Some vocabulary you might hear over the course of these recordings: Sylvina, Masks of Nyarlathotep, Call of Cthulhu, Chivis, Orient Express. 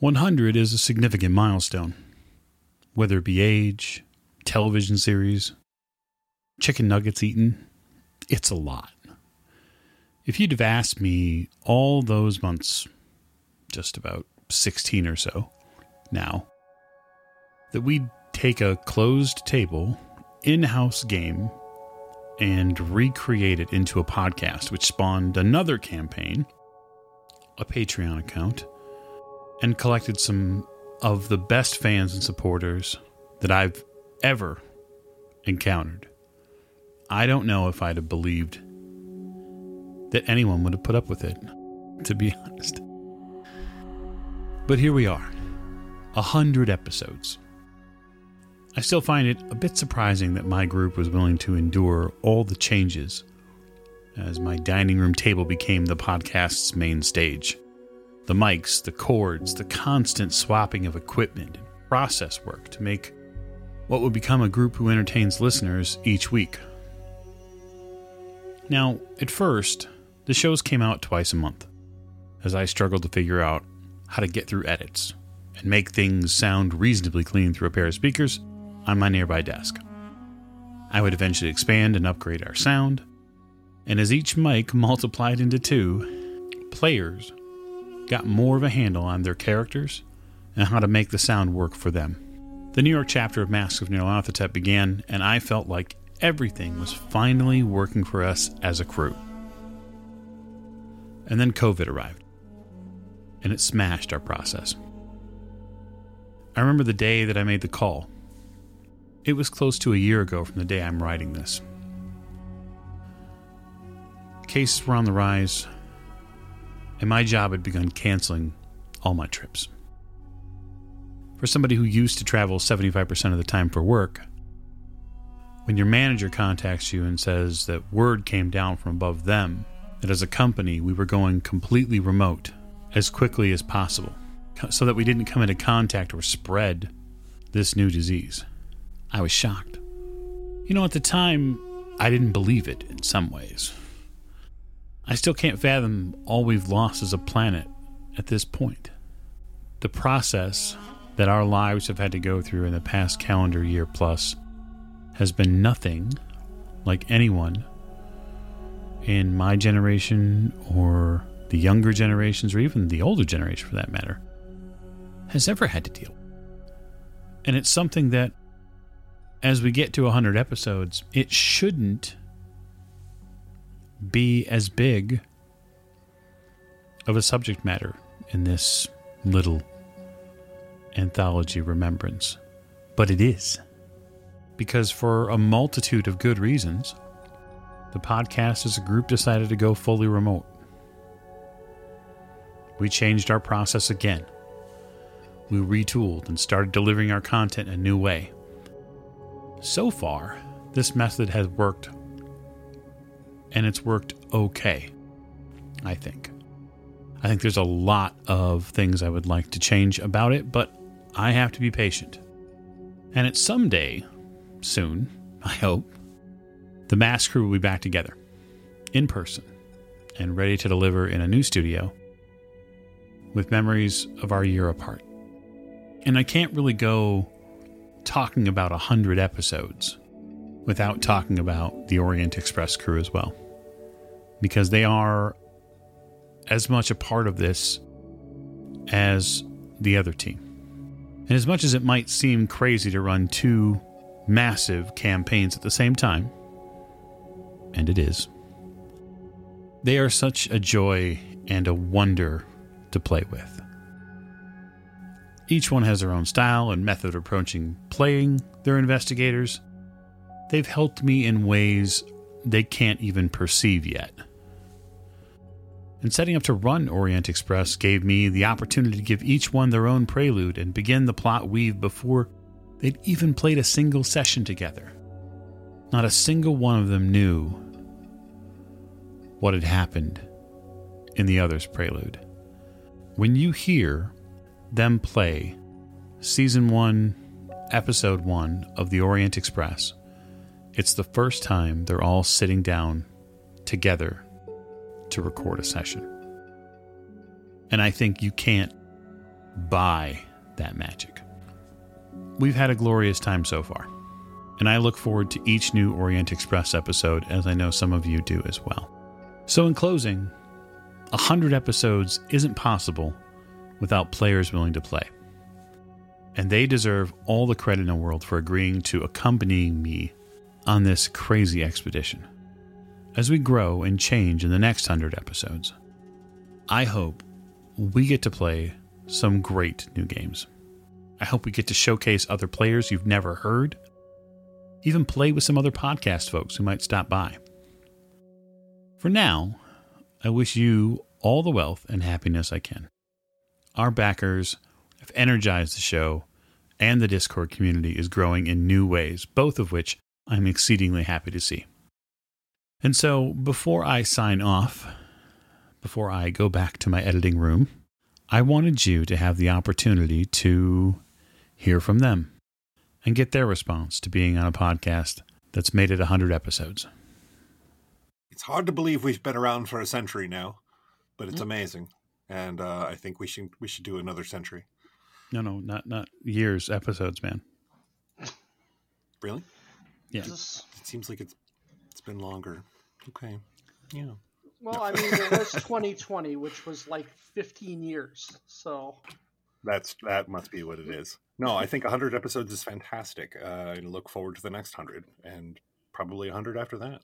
100 is a significant milestone, whether it be age, television series, chicken nuggets eaten, it's a lot. If you'd have asked me all those months, just about 16 or so now, that we'd take a closed table, in-house game, and recreate it into a podcast, which spawned another campaign, a Patreon account, and collected some of the best fans and supporters that I've ever encountered. I don't know if I'd have believed that anyone would have put up with it, to be honest. But here we are, 100 episodes. I still find it a bit surprising that my group was willing to endure all the changes as my dining room table became the podcast's main stage. The mics, the cords, the constant swapping of equipment and process work to make what would become a group who entertains listeners each week. Now, at first, the shows came out twice a month, as I struggled to figure out how to get through edits and make things sound reasonably clean through a pair of speakers on my nearby desk. I would eventually expand and upgrade our sound, and as each mic multiplied into two, players got more of a handle on their characters and how to make the sound work for them. The New York chapter of Masks of Nyarlathotep began, and I felt like everything was finally working for us as a crew. And then COVID arrived, and it smashed our process. I remember the day that I made the call. It was close to a year ago from the day I'm writing this. Cases were on the rise, and my job had begun canceling all my trips. For somebody who used to travel 75% of the time for work, when your manager contacts you and says that word came down from above them that as a company we were going completely remote as quickly as possible so that we didn't come into contact or spread this new disease, I was shocked. You know, at the time, I didn't believe it in some ways. I still can't fathom all we've lost as a planet at this point. The process that our lives have had to go through in the past calendar year plus has been nothing like anyone in my generation or the younger generations or even the older generation for that matter has ever had to deal with. And it's something that as we get to 100 episodes, it shouldn't be as big of a subject matter in this little anthology remembrance. But it is. Because for a multitude of good reasons, the podcast as a group decided to go fully remote. We changed our process again. We retooled and started delivering our content a new way. So far, this method has worked, and it's worked okay, I think. I think there's a lot of things I would like to change about it, but I have to be patient. And at some day, soon, I hope, the Mask crew will be back together, in person, and ready to deliver in a new studio with memories of our year apart. And I can't really go talking about 100 episodes without talking about the Orient Express crew as well, because they are as much a part of this as the other team. And as much as it might seem crazy to run two massive campaigns at the same time, and it is, they are such a joy and a wonder to play with. Each one has their own style and method of approaching playing their investigators. They've helped me in ways they can't even perceive yet. And setting up to run Orient Express gave me the opportunity to give each one their own prelude and begin the plot weave before they'd even played a single session together. Not a single one of them knew what had happened in the other's prelude. When you hear them play Season 1, Episode 1 of the Orient Express, it's the first time they're all sitting down together to record a session. And I think you can't by that magic. We've had a glorious time so far, and I look forward to each new Orient Express episode, as I know some of you do as well. So in closing, 100 episodes isn't possible without players willing to play. And they deserve all the credit in the world for agreeing to accompanying me on this crazy expedition. As we grow and change in the next 100 episodes, I hope we get to play some great new games. I hope we get to showcase other players you've never heard. Even play with some other podcast folks who might stop by. For now, I wish you all the wealth and happiness I can. Our backers have energized the show, and the Discord community is growing in new ways, both of which I'm exceedingly happy to see. And so, before I sign off, before I go back to my editing room, I wanted you to have the opportunity to hear from them and get their response to being on a podcast that's made it 100 episodes. It's hard to believe we've been around for a century now, but it's amazing. And I think we should do another century. No, not years, episodes, man. Really? Yeah. It seems like it's been longer. Okay. Yeah. Well, I mean, it was 2020, which was like 15 years. So that must be what it is. No, I think 100 episodes is fantastic. I look forward to the next 100, and probably 100 after that.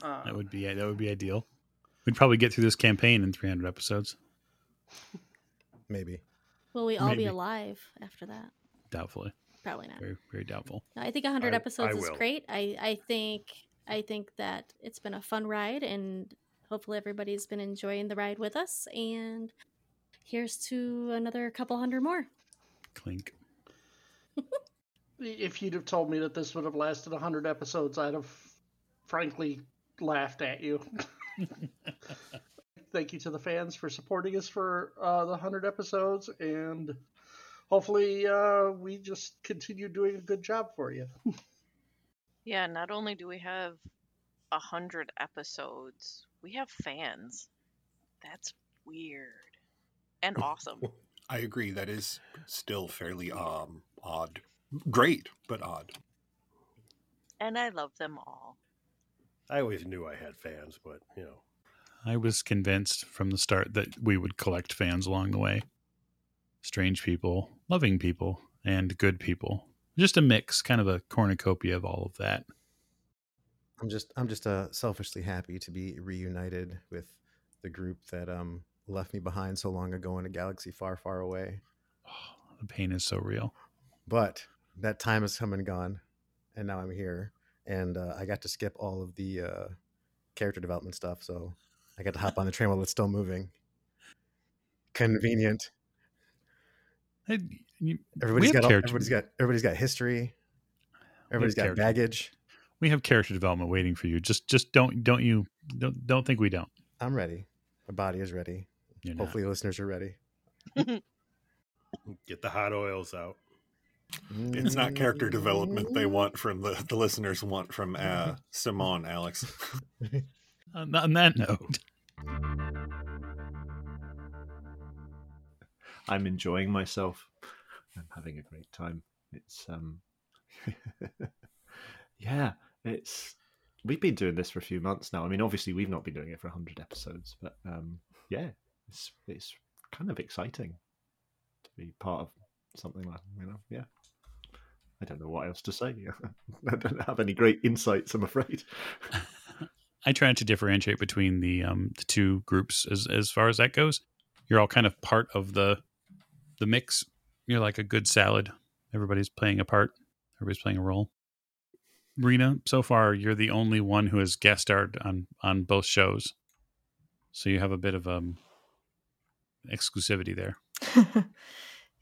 That would be ideal. We'd probably get through this campaign in 300 episodes. Maybe. Will we all be alive after that? Doubtfully. Probably not. Very, very doubtful. No, I think 100 episodes is great. I think that it's been a fun ride, and hopefully everybody's been enjoying the ride with us. And here's to another couple hundred more. Clink. If you'd have told me that this would have lasted 100 episodes, I'd have frankly laughed at you. Thank you to the fans for supporting us for the 100 episodes, and hopefully we just continue doing a good job for you. Yeah, not only do we have 100 episodes, we have fans. That's weird and awesome. I agree. That is still fairly odd. Great, but odd. And I love them all. I always knew I had fans, but, you know. I was convinced from the start that we would collect fans along the way. Strange people, loving people, and good people. Just a mix, kind of a cornucopia of all of that. I'm just selfishly happy to be reunited with the group that left me behind so long ago in a galaxy far, far away. Oh, the pain is so real. But that time has come and gone, and now I'm here, and I got to skip all of the character development stuff, so I got to hop on the train while it's still moving. Convenient. Everybody's got history. Everybody's got baggage. We have character development waiting for you. Just don't think we don't. I'm ready. My body is ready. Hopefully listeners are ready. Get the hot oils out. It's not character development they want from the listeners want from Simone, Alex. On that note. I'm enjoying myself. I'm having a great time. It's we've been doing this for a few months now. I mean, obviously we've not been doing it for 100 episodes, but it's kind of exciting to be part of something like, you know, yeah. I don't know what else to say. I don't have any great insights, I'm afraid. I try to differentiate between the two groups as far as that goes. You're all kind of part of the mix. You're like a good salad. Everybody's playing a part. Everybody's playing a role. Rena, so far, you're the only one who has guest starred on both shows. So you have a bit of exclusivity there.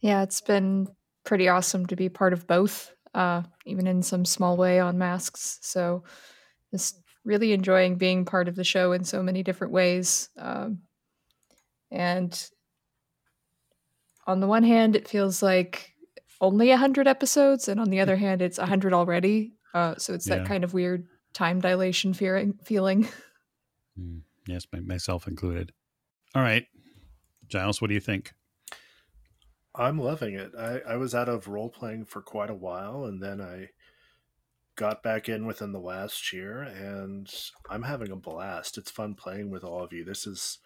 Yeah, it's been pretty awesome to be part of both, even in some small way on Masks. So just really enjoying being part of the show in so many different ways. And on the one hand, it feels like only 100 episodes, and on the other hand, it's 100 already. So it's that kind of weird time dilation feeling. Yes, myself included. All right. Giles, what do you think? I'm loving it. I was out of role-playing for quite a while, and then I got back in within the last year, and I'm having a blast. It's fun playing with all of you. This is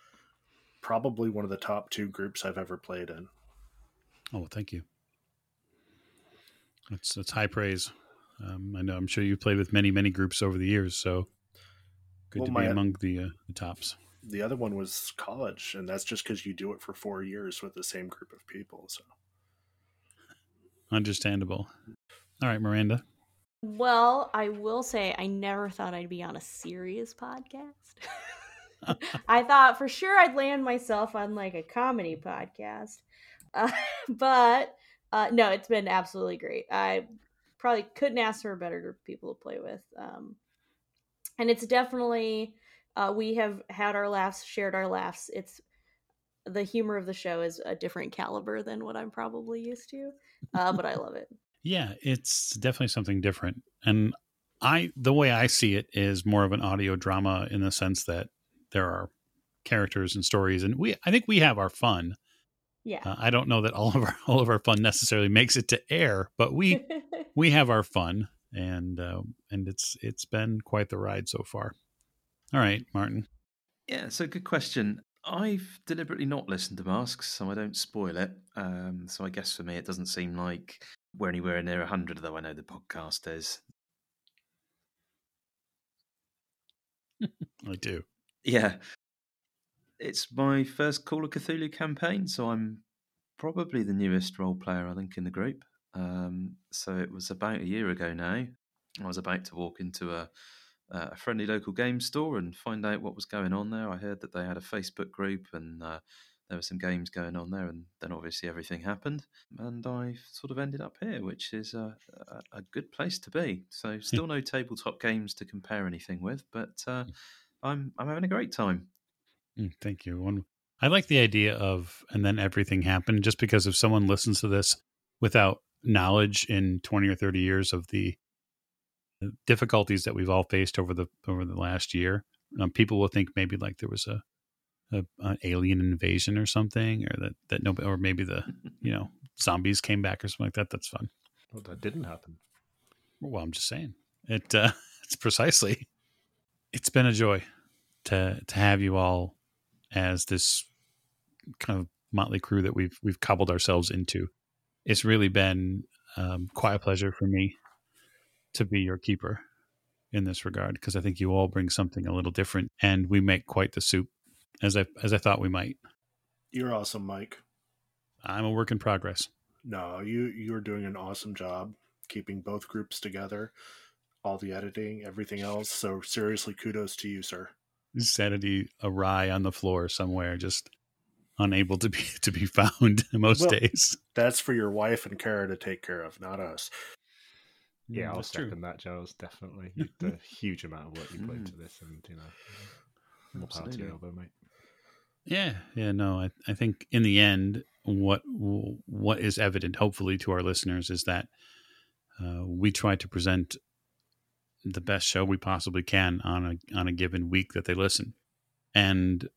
probably one of the top two groups I've ever played in. Oh, thank you. That's high praise. I know. I'm sure you've played with many, many groups over the years, so good to be among the tops. The other one was college, and that's just because you do it for 4 years with the same group of people. So understandable. All right, Miranda. Well, I will say I never thought I'd be on a serious podcast. I thought for sure I'd land myself on like a comedy podcast, but no, it's been absolutely great. I probably couldn't ask for a better group of people to play with. And it's definitely, we have had our laughs, shared our laughs. It's the humor of the show is a different caliber than what I'm probably used to, but I love it. Yeah, it's definitely something different. And the way I see it is more of an audio drama in the sense that there are characters and stories, and I think we have our fun. Yeah. I don't know that all of our fun necessarily makes it to air, but we have our fun, and it's been quite the ride so far. All right, Martin. Yeah, so good question. I've deliberately not listened to Masks, so I don't spoil it. So I guess for me, it doesn't seem like we're anywhere near 100, though I know the podcast is. I do. Yeah. It's my first Call of Cthulhu campaign, so I'm probably the newest role player, I think, in the group. So it was about a year ago now. I was about to walk into a friendly local game store and find out what was going on there. I heard that they had a Facebook group and there were some games going on there, and then obviously everything happened, and I sort of ended up here, which is a good place to be. So still no tabletop games to compare anything with, but I'm having a great time. Thank you. I like the idea of, and then everything happened, just because if someone listens to this without knowledge in 20 or 30 years of the difficulties that we've all faced over the last year, people will think maybe like there was an alien invasion or something, or that nobody, or maybe zombies came back or something like that. That's fun. Well, that didn't happen. Well, I'm just saying it. It's precisely. It's been a joy to have you all as this kind of motley crew that we've cobbled ourselves into. It's really been quite a pleasure for me to be your keeper in this regard, because I think you all bring something a little different, and we make quite the soup, as I thought we might. You're awesome, Mike. I'm a work in progress. No, you're doing an awesome job keeping both groups together, all the editing, everything else. So seriously, kudos to you, sir. Sanity awry on the floor somewhere, just unable to be found most days. That's for your wife and Kara to take care of, not us. Yeah, I'll second that, Giles. Definitely. A huge amount of work you played to this, and more power to your elbow, mate. Yeah, no, I think in the end, what is evident, hopefully, to our listeners is that we try to present the best show we possibly can on a given week that they listen, and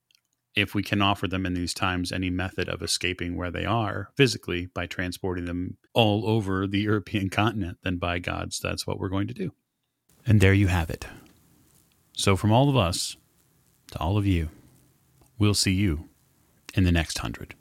if we can offer them in these times any method of escaping where they are physically by transporting them all over the European continent, then by gods, that's what we're going to do. And there you have it. So from all of us to all of you, we'll see you in the next 100.